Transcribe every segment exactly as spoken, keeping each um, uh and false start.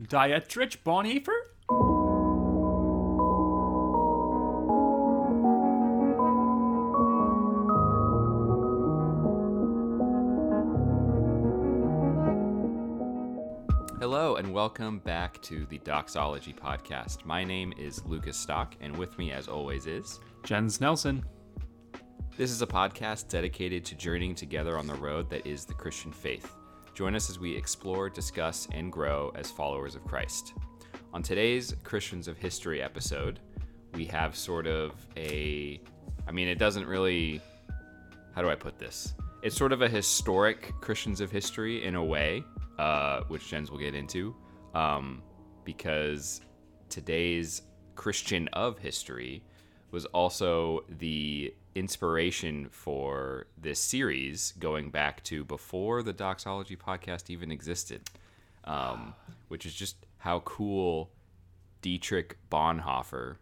Dietrich Bonhoeffer? Hello and welcome back to the Doxology Podcast. My name is Lucas Stock, and with me as always is... Jens Nelson. This is a podcast dedicated to journeying together on the road that is the Christian faith. Join us as we explore, discuss, and grow as followers of Christ. On today's Christians of History episode, we have sort of a, I mean, it doesn't really, how do I put this? It's sort of a historic Christians of History in a way, uh, which Jens will get into, um, because today's Christian of History was also the inspiration for this series, going back to before the Doxology Podcast even existed, um, which is just how cool Dietrich Bonhoeffer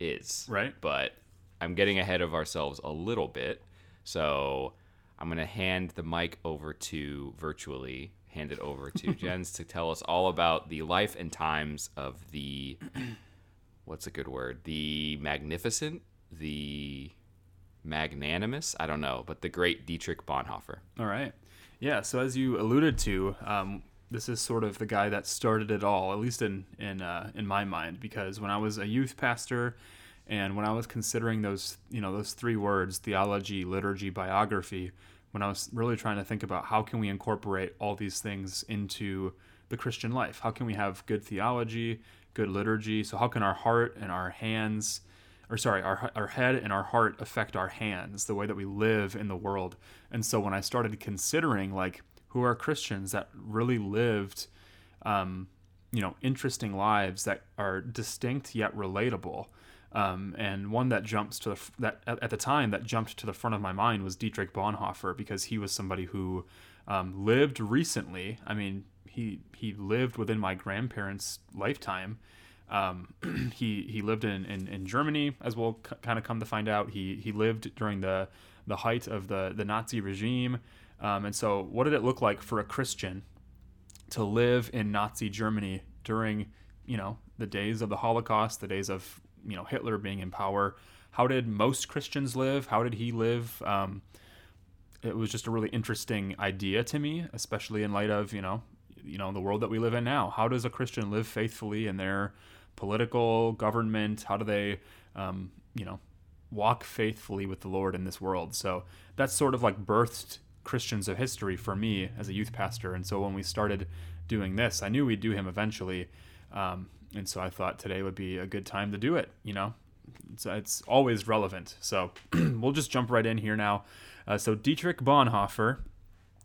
is. Right. But I'm getting ahead of ourselves a little bit, so I'm going to hand the mic over to, virtually, hand it over to Jens to tell us all about the life and times of the... What's a good word? The magnificent, the magnanimous, I don't know, but the great Dietrich Bonhoeffer. All right. Yeah, so as you alluded to, um, this is sort of the guy that started it all, at least in in, uh, in my mind, because when I was a youth pastor and when I was considering those, you know, those three words, theology, liturgy, biography, when I was really trying to think about how can we incorporate all these things into the Christian life? How can we have good theology, good liturgy? So how can our heart and our hands, or sorry, our our head and our heart affect our hands, the way that we live in the world? And so when I started considering, like, who are Christians that really lived, um, you know, interesting lives that are distinct yet relatable, um, and one that jumps to the that at the time that jumped to the front of my mind was Dietrich Bonhoeffer, because he was somebody who um, lived recently. I mean, he he lived within my grandparents' lifetime. Um, he he lived in, in, in Germany, as we'll c- kind of come to find out. He he lived during the the height of the, the Nazi regime. Um, and so what did it look like for a Christian to live in Nazi Germany during, you know, the days of the Holocaust, the days of, you know, Hitler being in power? How did most Christians live? How did he live? Um, it was just a really interesting idea to me, especially in light of, you know, you know, the world that we live in now. How does a Christian live faithfully in their political government? How do they, um, you know, walk faithfully with the Lord in this world? So that's sort of like birthed Christians of History for me as a youth pastor. And so when we started doing this, I knew we'd do him eventually. Um, and so I thought today would be a good time to do it, you know. It's, it's always relevant. So we'll just jump right in here now. Uh, so Dietrich Bonhoeffer,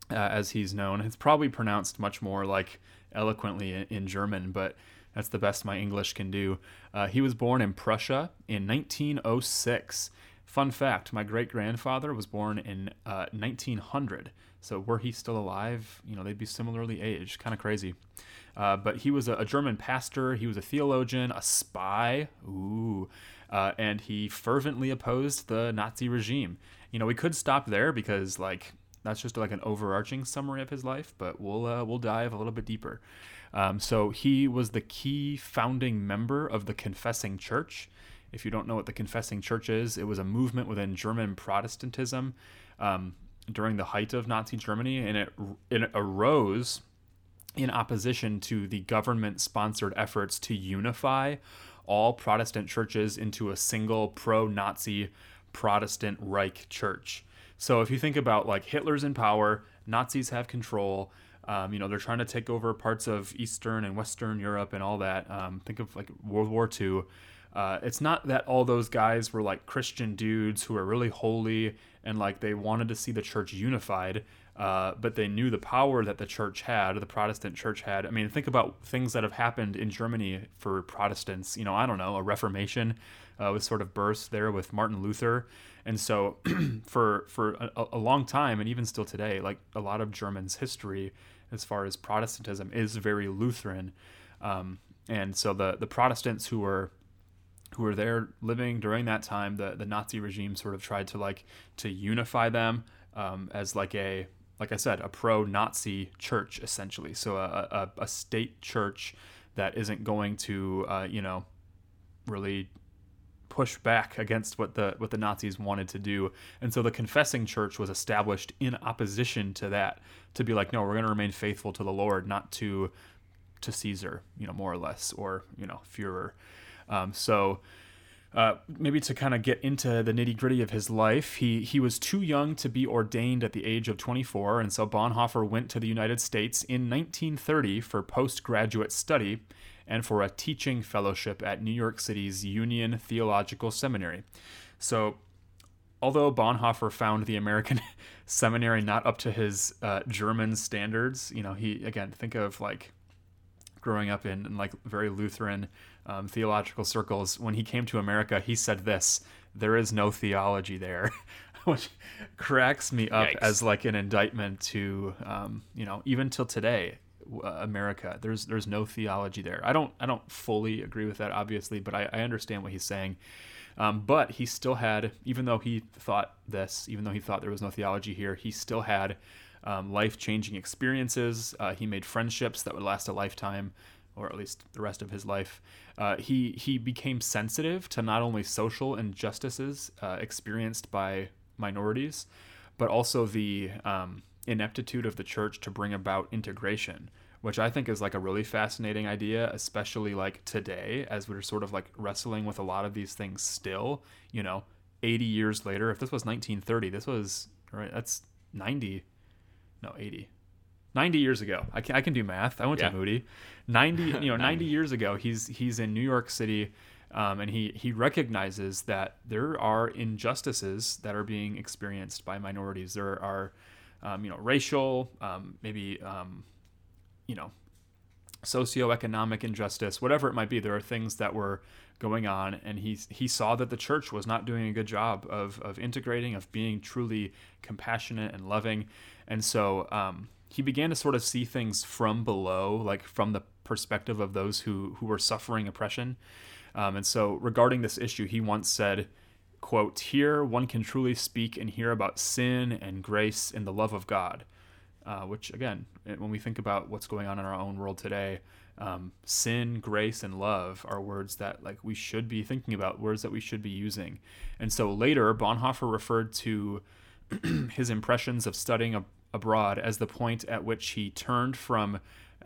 Uh, as he's known. It's probably pronounced much more like eloquently in, in German, but that's the best my English can do. Uh, he was born in Prussia in nineteen oh six. Fun fact, my great-grandfather was born in uh, nineteen hundred, so were he still alive, you know, they'd be similarly aged. Kind of crazy. Uh, but he was a, a German pastor, he was a theologian, a spy, ooh, uh, and he fervently opposed the Nazi regime. You know, we could stop there because, like, that's just like an overarching summary of his life, but we'll uh, we'll dive a little bit deeper. Um, so he was the key founding member of the Confessing Church. If you don't know what the Confessing Church is, it was a movement within German Protestantism um, during the height of Nazi Germany, and it, it arose in opposition to the government-sponsored efforts to unify all Protestant churches into a single pro-Nazi Protestant Reich church. So if you think about, like, Hitler's in power, Nazis have control, um, you know, they're trying to take over parts of Eastern and Western Europe and all that. Um, think of, like, World War Two. Uh, it's not that all those guys were, like, Christian dudes who are really holy and, like, they wanted to see the church unified, uh, but they knew the power that the church had, the Protestant church had. I mean, think about things that have happened in Germany for Protestants. You know, I don't know, a Reformation uh, was sort of burst there with Martin Luther. And so for for a, a long time, and even still today, like, a lot of Germans' history as far as Protestantism is very Lutheran. Um, and so the, the Protestants who were who were there living during that time, the, the Nazi regime sort of tried to, like, to unify them um, as like a, like I said, a pro-Nazi church, essentially. So a, a, a state church that isn't going to, uh, you know, really push back against what the what the Nazis wanted to do. And so the Confessing Church was established in opposition to that, to be like, no, we're going to remain faithful to the Lord, not to to Caesar, you know, more or less, or, you know, Führer. Um, so uh, maybe to kind of get into the nitty gritty of his life, he, he was too young to be ordained at the age of twenty-four. And so Bonhoeffer went to the United States in nineteen thirty for postgraduate study and for a teaching fellowship at New York City's Union Theological Seminary. So although Bonhoeffer found the American seminary not up to his uh, German standards, you know, he, again, think of like growing up in, in like very Lutheran um, theological circles. When he came to America, he said this, "There is no theology there," which cracks me up. Yikes. As like an indictment to, um, you know, even till today, America, there's there's no theology there. I don't I don't fully agree with that, obviously, but I, I understand what he's saying. Um, but he still had, even though he thought this, even though he thought there was no theology here, he still had um, life-changing experiences. Uh, he made friendships that would last a lifetime, or at least the rest of his life. Uh, he he became sensitive to not only social injustices uh, experienced by minorities, but also the um, ineptitude of the church to bring about integration, which I think is like a really fascinating idea, especially like today, as we're sort of like wrestling with a lot of these things still, you know, eighty years later. If this was nineteen thirty, this was, right, that's ninety, no, eighty, ninety years ago. I can, I can do math. I went yeah. to Moody. ninety, you know, ninety. ninety years ago, he's, he's in New York City. Um, and he, he recognizes that there are injustices that are being experienced by minorities. There are, Um, you know, racial, um, maybe, um, you know, socioeconomic injustice, whatever it might be. There are things that were going on, and he he saw that the church was not doing a good job of of integrating, of being truly compassionate and loving. And so um, he began to sort of see things from below, like from the perspective of those who, who were suffering oppression. Um, and so regarding this issue, he once said, quote, "Here one can truly speak and hear about sin and grace and the love of God," uh, which, again, when we think about what's going on in our own world today, um, sin, grace, and love are words that like we should be thinking about, words that we should be using. And so later, Bonhoeffer referred to his impressions of studying ab- abroad as the point at which he turned from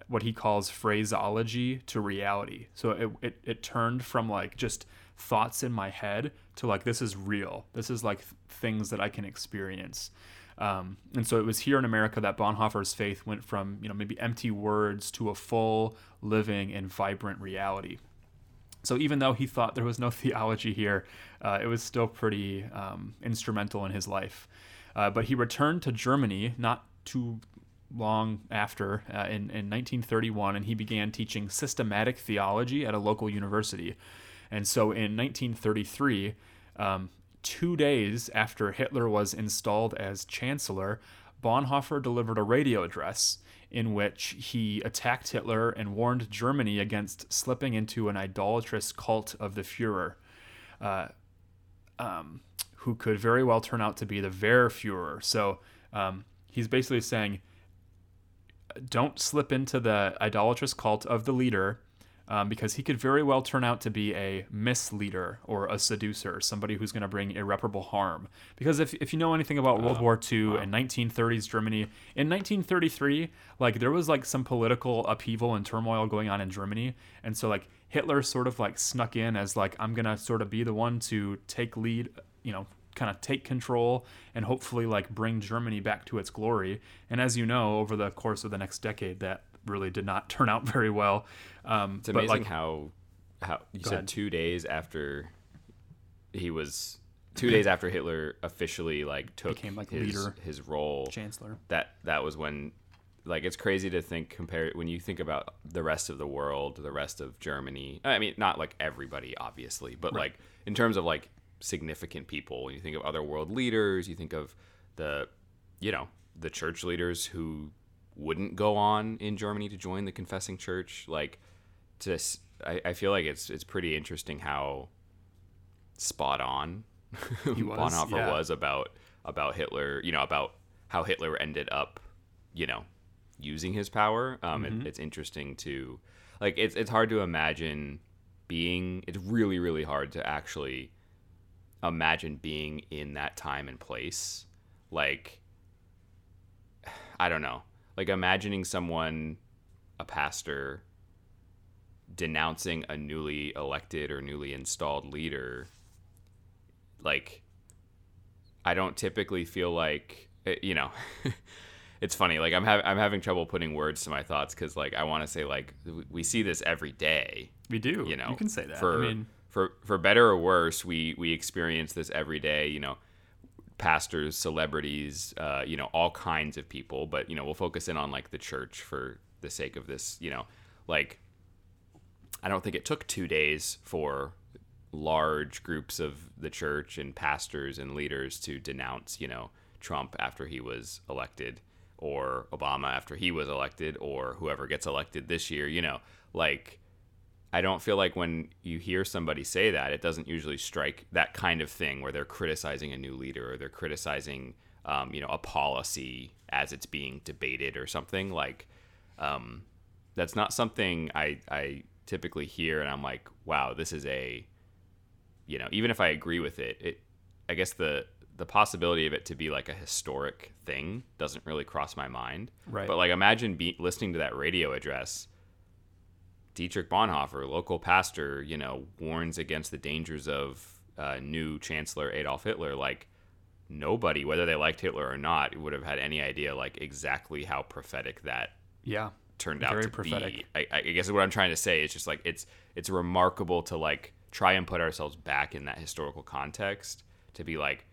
what he calls phraseology to reality. So it it, it turned from like just thoughts in my head to like, this is real. This is like th- things that I can experience. Um, and so it was here in America that Bonhoeffer's faith went from, you know, maybe empty words to a full, living, and vibrant reality. So even though he thought there was no theology here, uh, it was still pretty um, instrumental in his life. Uh, but he returned to Germany not too long after, uh, in, in nineteen thirty-one, and he began teaching systematic theology at a local university. And so in nineteen thirty-three, um, two days after Hitler was installed as chancellor, Bonhoeffer delivered a radio address in which he attacked Hitler and warned Germany against slipping into an idolatrous cult of the Führer, uh, um, who could very well turn out to be the Verführer. So um, he's basically saying, don't slip into the idolatrous cult of the leader, Um, because he could very well turn out to be a misleader or a seducer, somebody who's going to bring irreparable harm. Because if if you know anything about World uh, War Two wow. and nineteen thirties Germany, in nineteen thirty-three, like there was like some political upheaval and turmoil going on in Germany, and so like Hitler sort of like snuck in as like, I'm going to sort of be the one to take lead, you know, kind of take control and hopefully like bring Germany back to its glory. And as you know, over the course of the next decade, that really did not turn out very well. Um, it's amazing, but like, how how you said ahead. two days after he was two days after Hitler officially like took Became, like, his leader, his role, chancellor. That that was when, like, it's crazy to think, compare when you think about the rest of the world, the rest of Germany. I mean, not like everybody, obviously, but right. like in terms of like significant people, when you think of other world leaders, you think of the, you know, the church leaders who wouldn't go on in Germany to join the Confessing Church. Like, to, I, I feel like it's it's pretty interesting how spot on he was, Bonhoeffer yeah. was about about Hitler. You know, about how Hitler ended up, you know, using his power. Um, mm-hmm. it, it's interesting to like it's it's hard to imagine being, it's really, really hard to actually imagine being in that time and place. Like, I don't know, like imagining someone, a pastor, denouncing a newly elected or newly installed leader. Like, I don't typically feel like, you know, it's funny. Like I'm having, I'm having trouble putting words to my thoughts. Cause like, I want to say like, we see this every day. We do. You know, you can say that for, I mean, for, for better or worse, we, we experience this every day, you know, pastors, celebrities, uh, you know, all kinds of people, but you know, we'll focus in on like the church for the sake of this, you know, like, I don't think it took two days for large groups of the church and pastors and leaders to denounce, you know, Trump after he was elected, or Obama after he was elected, or whoever gets elected this year, you know, like, I don't feel like when you hear somebody say that, it doesn't usually strike that kind of thing where they're criticizing a new leader or they're criticizing, um, you know, a policy as it's being debated or something like, um, that's not something I, I, typically hear, and I'm like, wow, this is a, you know, even if I agree with it, it, I guess the the possibility of it to be like a historic thing doesn't really cross my mind. Right. But like, imagine be, listening to that radio address. Dietrich Bonhoeffer, local pastor, you know, warns against the dangers of uh, new Chancellor Adolf Hitler. Like nobody, whether they liked Hitler or not, would have had any idea like exactly how prophetic that. Yeah. Turned out very to prophetic. Be. I, I guess what I'm trying to say is just like it's it's remarkable to like try and put ourselves back in that historical context to be like,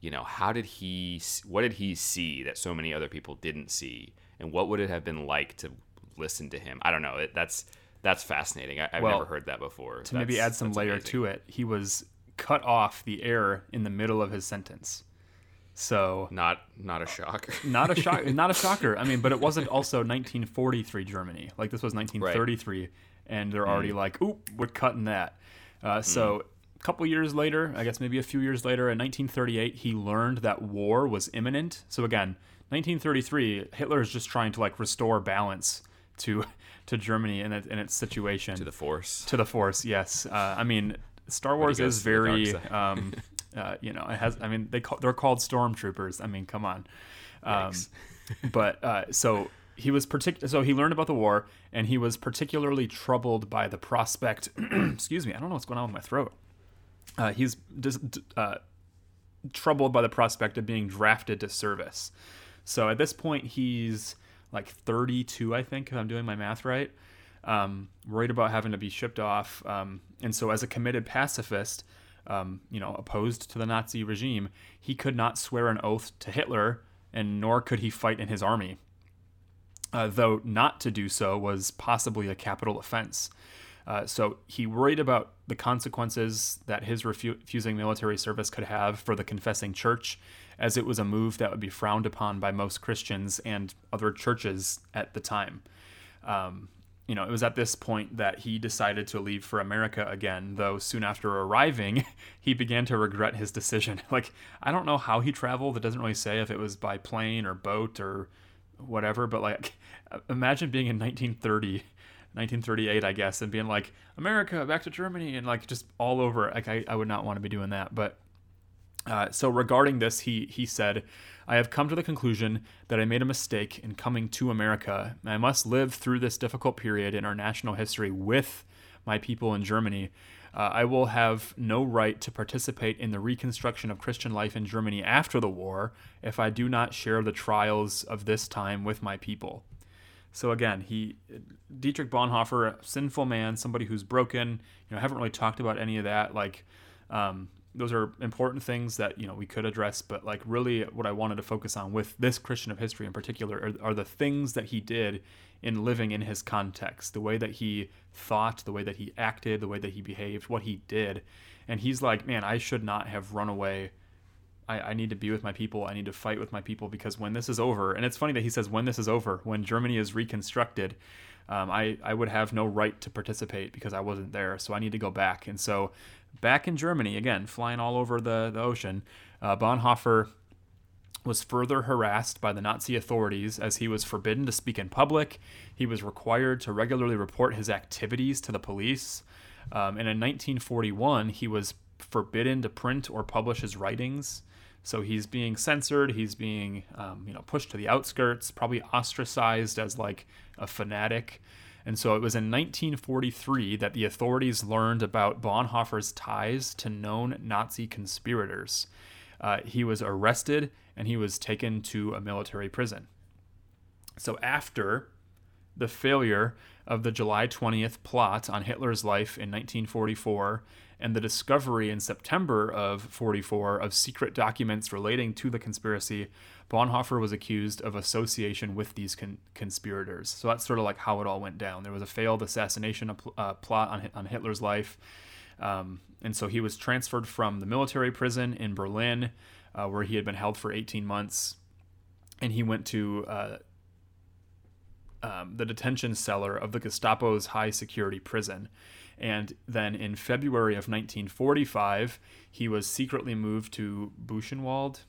you know, how did he, what did he see that so many other people didn't see, and what would it have been like to listen to him? I don't know. It, that's that's fascinating. I, I've well, never heard that before. To that's, maybe add some layer amazing. To it, he was cut off the air in the middle of his sentence. So not not a shocker, not a shock, not a shocker. I mean, but it wasn't also nineteen forty-three Germany. Like this was nineteen thirty-three, right. And they're already mm. like, "Oop, we're cutting that." Uh, so mm. a couple years later, I guess maybe a few years later, in nineteen thirty-eight, he learned that war was imminent. So again, nineteen thirty-three, Hitler is just trying to like restore balance to to Germany and in its situation. To the force. To the force. Yes. Uh, I mean, Star Wars is very. Um, Uh, you know, it has. I mean, they call, they're called stormtroopers. I mean, come on. Um, but uh, so he was partic- So he learned about the war, and he was particularly troubled by the prospect. excuse me, I don't know what's going on with my throat. Uh, he's dis- uh, troubled by the prospect of being drafted to service. So at this point, he's like thirty-two, I think, if I'm doing my math right. Um, worried about having to be shipped off, um, and so as a committed pacifist. Um, you know, opposed to the Nazi regime, he could not swear an oath to Hitler, and nor could he fight in his army. Uh, though not to do so was possibly a capital offense. Uh, so he worried about the consequences that his refu- refusing military service could have for the Confessing Church, as it was a move that would be frowned upon by most Christians and other churches at the time. Um, You know, it was at this point that he decided to leave for America again, though soon after arriving, he began to regret his decision. Like, I don't know how he traveled. It doesn't really say if it was by plane or boat or whatever. But, like, imagine being in nineteen thirty, nineteen thirty-eight, I guess, and being like, America, back to Germany, and, like, just all over. Like, I, I would not want to be doing that. But uh, so regarding this, he, he said, I have come to the conclusion that I made a mistake in coming to America. I must live through this difficult period in our national history with my people in Germany. Uh, I will have no right to participate in the reconstruction of Christian life in Germany after the war if I do not share the trials of this time with my people. So again, he, Dietrich Bonhoeffer, sinful man, somebody who's broken, you know, haven't really talked about any of that, like, um, those are important things that, you know, we could address, but like really what I wanted to focus on with this Christian of history in particular are, are the things that he did in living in his context, the way that he thought, the way that he acted, the way that he behaved, what he did. And he's like, man, I should not have run away. I, I need to be with my people. I need to fight with my people because when this is over, and it's funny that he says, when this is over, when Germany is reconstructed, um, I, I would have no right to participate because I wasn't there. So I need to go back. And so back in Germany, again, flying all over the, the ocean, uh, Bonhoeffer was further harassed by the Nazi authorities as he was forbidden to speak in public. He was required to regularly report his activities to the police. Um, and in nineteen forty-one, he was forbidden to print or publish his writings. So he's being censored. He's being, um, you know, pushed to the outskirts, probably ostracized as like a fanatic. And so it was in nineteen forty-three that the authorities learned about Bonhoeffer's ties to known Nazi conspirators. Uh, he was arrested and he was taken to a military prison. So after the failure of the July twentieth plot on Hitler's life in nineteen forty-four and the discovery in September of forty-four of secret documents relating to the conspiracy, Bonhoeffer was accused of association with these con- conspirators. So that's sort of like how it all went down. There was a failed assassination uh, plot on, on Hitler's life. Um, and so he was transferred from the military prison in Berlin, uh, where he had been held for eighteen months. And he went to uh, um, the detention cellar of the Gestapo's high security prison. And then in February of nineteen forty-five, he was secretly moved to Buchenwald.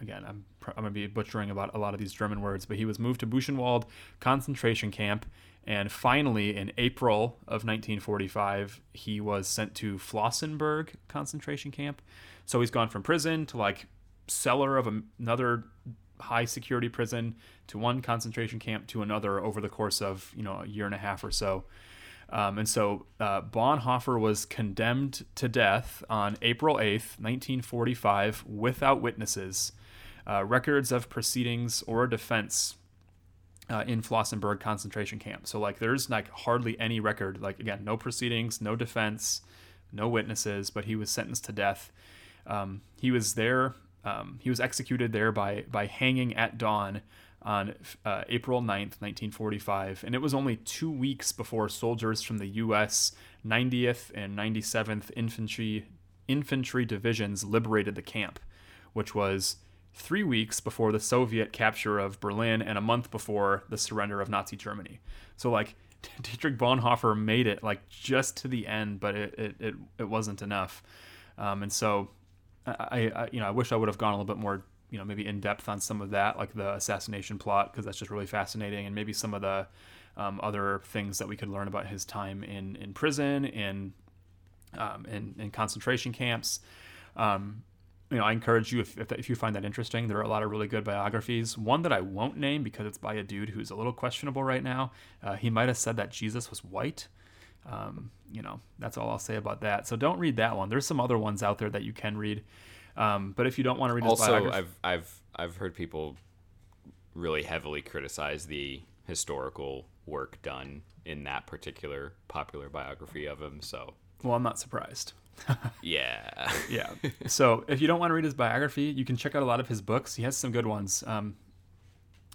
Again, I'm, I'm going to be butchering about a lot of these German words, but he was moved to Buchenwald concentration camp. And finally, in April of nineteen forty-five, he was sent to Flossenburg concentration camp. So he's gone from prison to like cellar of another high security prison to one concentration camp to another over the course of, you know, a year and a half or so. Um, and so uh, Bonhoeffer was condemned to death on April eighth, nineteen forty-five, without witnesses. Uh, records of proceedings or defense Uh, in Flossenburg concentration camp. So like there's like hardly any record, like again, no proceedings, no defense, no witnesses, but he was sentenced to death. Um, he was there. Um, he was executed there by, by hanging at dawn on uh, April ninth, nineteen forty-five. And it was only two weeks before soldiers from the U S ninetieth and ninety-seventh Infantry, Infantry Divisions liberated the camp, which was three weeks before the Soviet capture of Berlin and a month before the surrender of Nazi Germany. So like Dietrich Bonhoeffer made it like just to the end, but it it it, it wasn't enough. Um, and so I, I you know I wish I would have gone a little bit more, you know, maybe in depth on some of that, like the assassination plot, because that's just really fascinating, and maybe some of the um, other things that we could learn about his time in in prison, in um, in, in concentration camps. Um, You know, I encourage you, if, if if you find that interesting, there are a lot of really good biographies. One that I won't name because it's by a dude who's a little questionable right now. Uh, he might have said that Jesus was white. Um, you know, that's all I'll say about that. So don't read that one. There's some other ones out there that you can read. Um, but if you don't want to read his biography, also, I've I've I've heard people really heavily criticize the historical work done in that particular popular biography of him. So well, I'm not surprised. yeah yeah so if you don't want to read his biography, you can check out a lot of his books. He has some good ones. um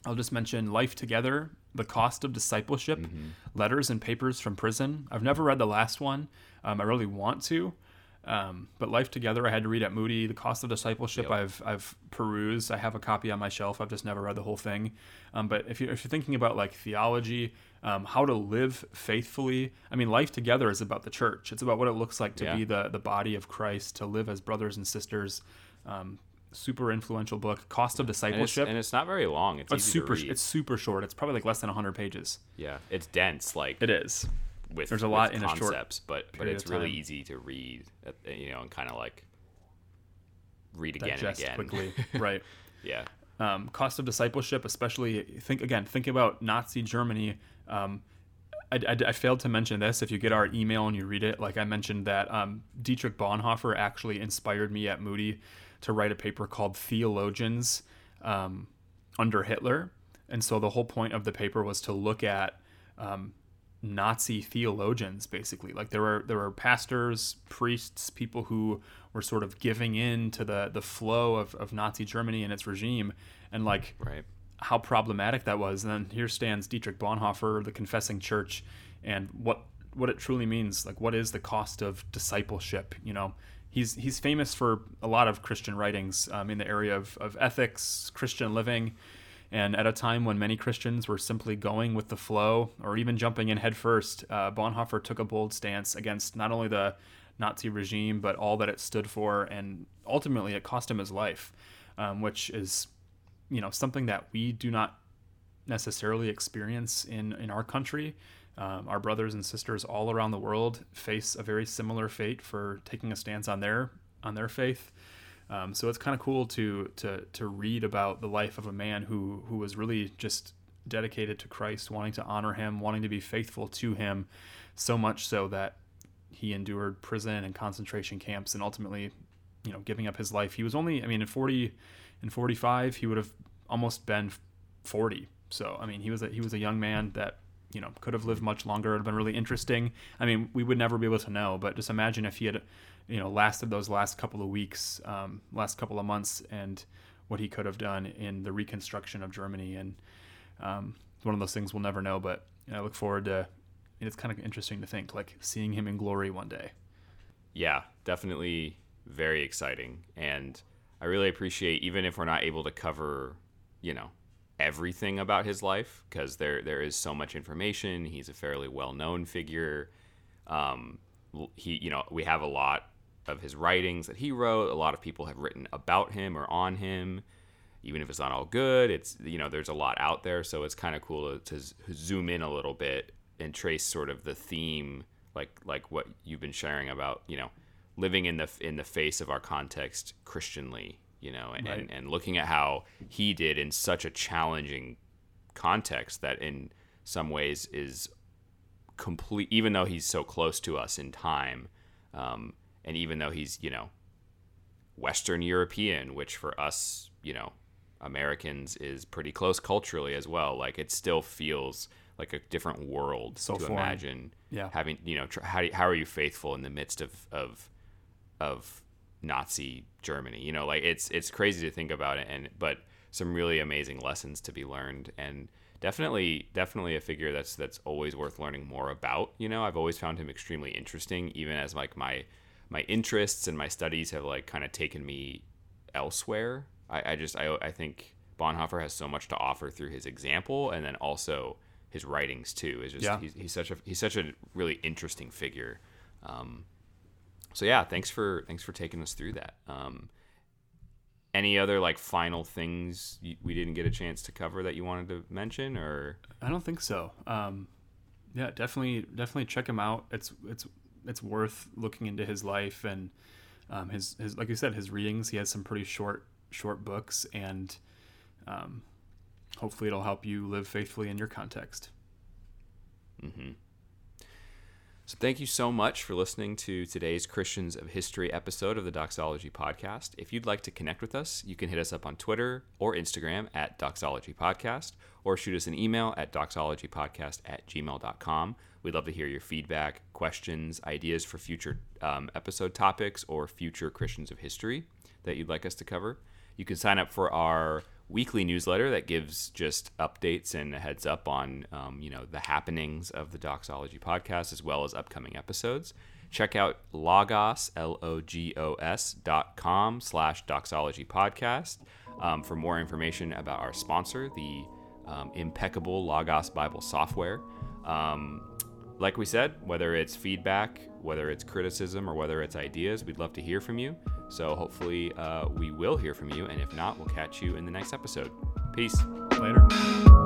I'll just mention Life Together, The Cost of Discipleship, mm-hmm. Letters and Papers from Prison. I've never read the last one. um I really want to, um but Life Together I had to read at Moody. The Cost of Discipleship, yep. I've I've perused. I have a copy on my shelf. I've just never read the whole thing. Um but if you're if you're thinking about like theology, Um, how to live faithfully. I mean, Life Together is about the church. It's about what it looks like to yeah. be the, the body of Christ, to live as brothers and sisters. Um, super influential book. Cost of Discipleship. And it's, and it's not very long. It's, it's easy super, to read. It's super short. It's probably like less than one hundred pages. Yeah, it's dense. Like it is. With, There's a lot with in concepts, a short but but it's really easy to read. You know, and kind of like read again Digest and again quickly. Right. Yeah. Um, cost of discipleship, especially think again, think about Nazi Germany. Um, I, I, I failed to mention this. If you get our email and you read it, like I mentioned that, um, Dietrich Bonhoeffer actually inspired me at Moody to write a paper called Theologians, um, Under Hitler. And so the whole point of the paper was to look at, um, Nazi theologians, basically. Like there were there were pastors, priests, people who were sort of giving in to the the flow of, of Nazi Germany and its regime, and like right. how problematic that was. And then here stands Dietrich Bonhoeffer, the Confessing Church, and what what it truly means. Like what is the cost of discipleship? You know, he's he's famous for a lot of Christian writings um, in the area of of ethics, Christian living. And at a time when many Christians were simply going with the flow or even jumping in headfirst, uh, Bonhoeffer took a bold stance against not only the Nazi regime, but all that it stood for. And ultimately, it cost him his life, um, which is you know, something that we do not necessarily experience in, in our country. Um, our brothers and sisters all around the world face a very similar fate for taking a stance on their on their faith. Um, so it's kind of cool to to to read about the life of a man who who was really just dedicated to Christ, wanting to honor him, wanting to be faithful to him, so much so that he endured prison and concentration camps, and ultimately, you know, giving up his life. He was only, I mean, in forty and forty-five, he would have almost been forty. So, I mean, he was a, he was a young man that, you know, could have lived much longer. It would have been really interesting. I mean, we would never be able to know, but just imagine if he had, you know, lasted those last couple of weeks, um, last couple of months, and what he could have done in the reconstruction of Germany. And um, one of those things we'll never know, but I look forward to, and it's kind of interesting to think, like, seeing him in glory one day. Yeah, definitely very exciting. And I really appreciate, even if we're not able to cover, you know, everything about his life, because there there is so much information. He's a fairly well-known figure. Um, he, you know, we have a lot of his writings that he wrote. A lot of people have written about him or on him. Even if it's not all good, it's, you know, there's a lot out there. So it's kind of cool to, to zoom in a little bit and trace sort of the theme, like like what you've been sharing about, you know, living in the in the face of our context Christianly, you know, and, right. and, and looking at how he did in such a challenging context that in some ways is complete, even though he's so close to us in time, um, and even though he's, you know, Western European, which for us, you know, Americans is pretty close culturally as well. Like, it still feels like a different world so to foreign. Imagine yeah. having, you know, tr- how, do you, how are you faithful in the midst of, of, of Nazi Germany, you know, like it's, it's crazy to think about it. And, but some really amazing lessons to be learned, and definitely, definitely a figure that's, that's always worth learning more about. You know, I've always found him extremely interesting, even as like my, my interests and my studies have like kind of taken me elsewhere. I, I just, I, I think Bonhoeffer has so much to offer through his example, and then also his writings too. Is just yeah. he's, he's such a he's such a really interesting figure. Um, so yeah, thanks for thanks for taking us through that. Um, any other like final things you, we didn't get a chance to cover that you wanted to mention, or? I don't think so. Um, yeah, definitely definitely check him out. It's it's it's worth looking into his life, and um, his his like you said, his readings. He has some pretty short short books, and um, hopefully it'll help you live faithfully in your context. Mm-hmm. So thank you so much for listening to today's Christians of History episode of the Doxology Podcast. If you'd like to connect with us, you can hit us up on Twitter or Instagram at Doxology Podcast, or shoot us an email at doxology podcast at gmail dot com. We'd love to hear your feedback, questions, ideas for future um, episode topics, or future Christians of History that you'd like us to cover. You can sign up for our weekly newsletter that gives just updates and a heads up on, um, you know, the happenings of the Doxology Podcast, as well as upcoming episodes. Check out Logos, L-O-G-O-S dot com slash Doxology Podcast um, for more information about our sponsor, the um, impeccable Logos Bible software. Um, like we said, whether it's feedback, whether it's criticism, or whether it's ideas, we'd love to hear from you. So hopefully uh, we will hear from you. And if not, we'll catch you in the next episode. Peace. Later.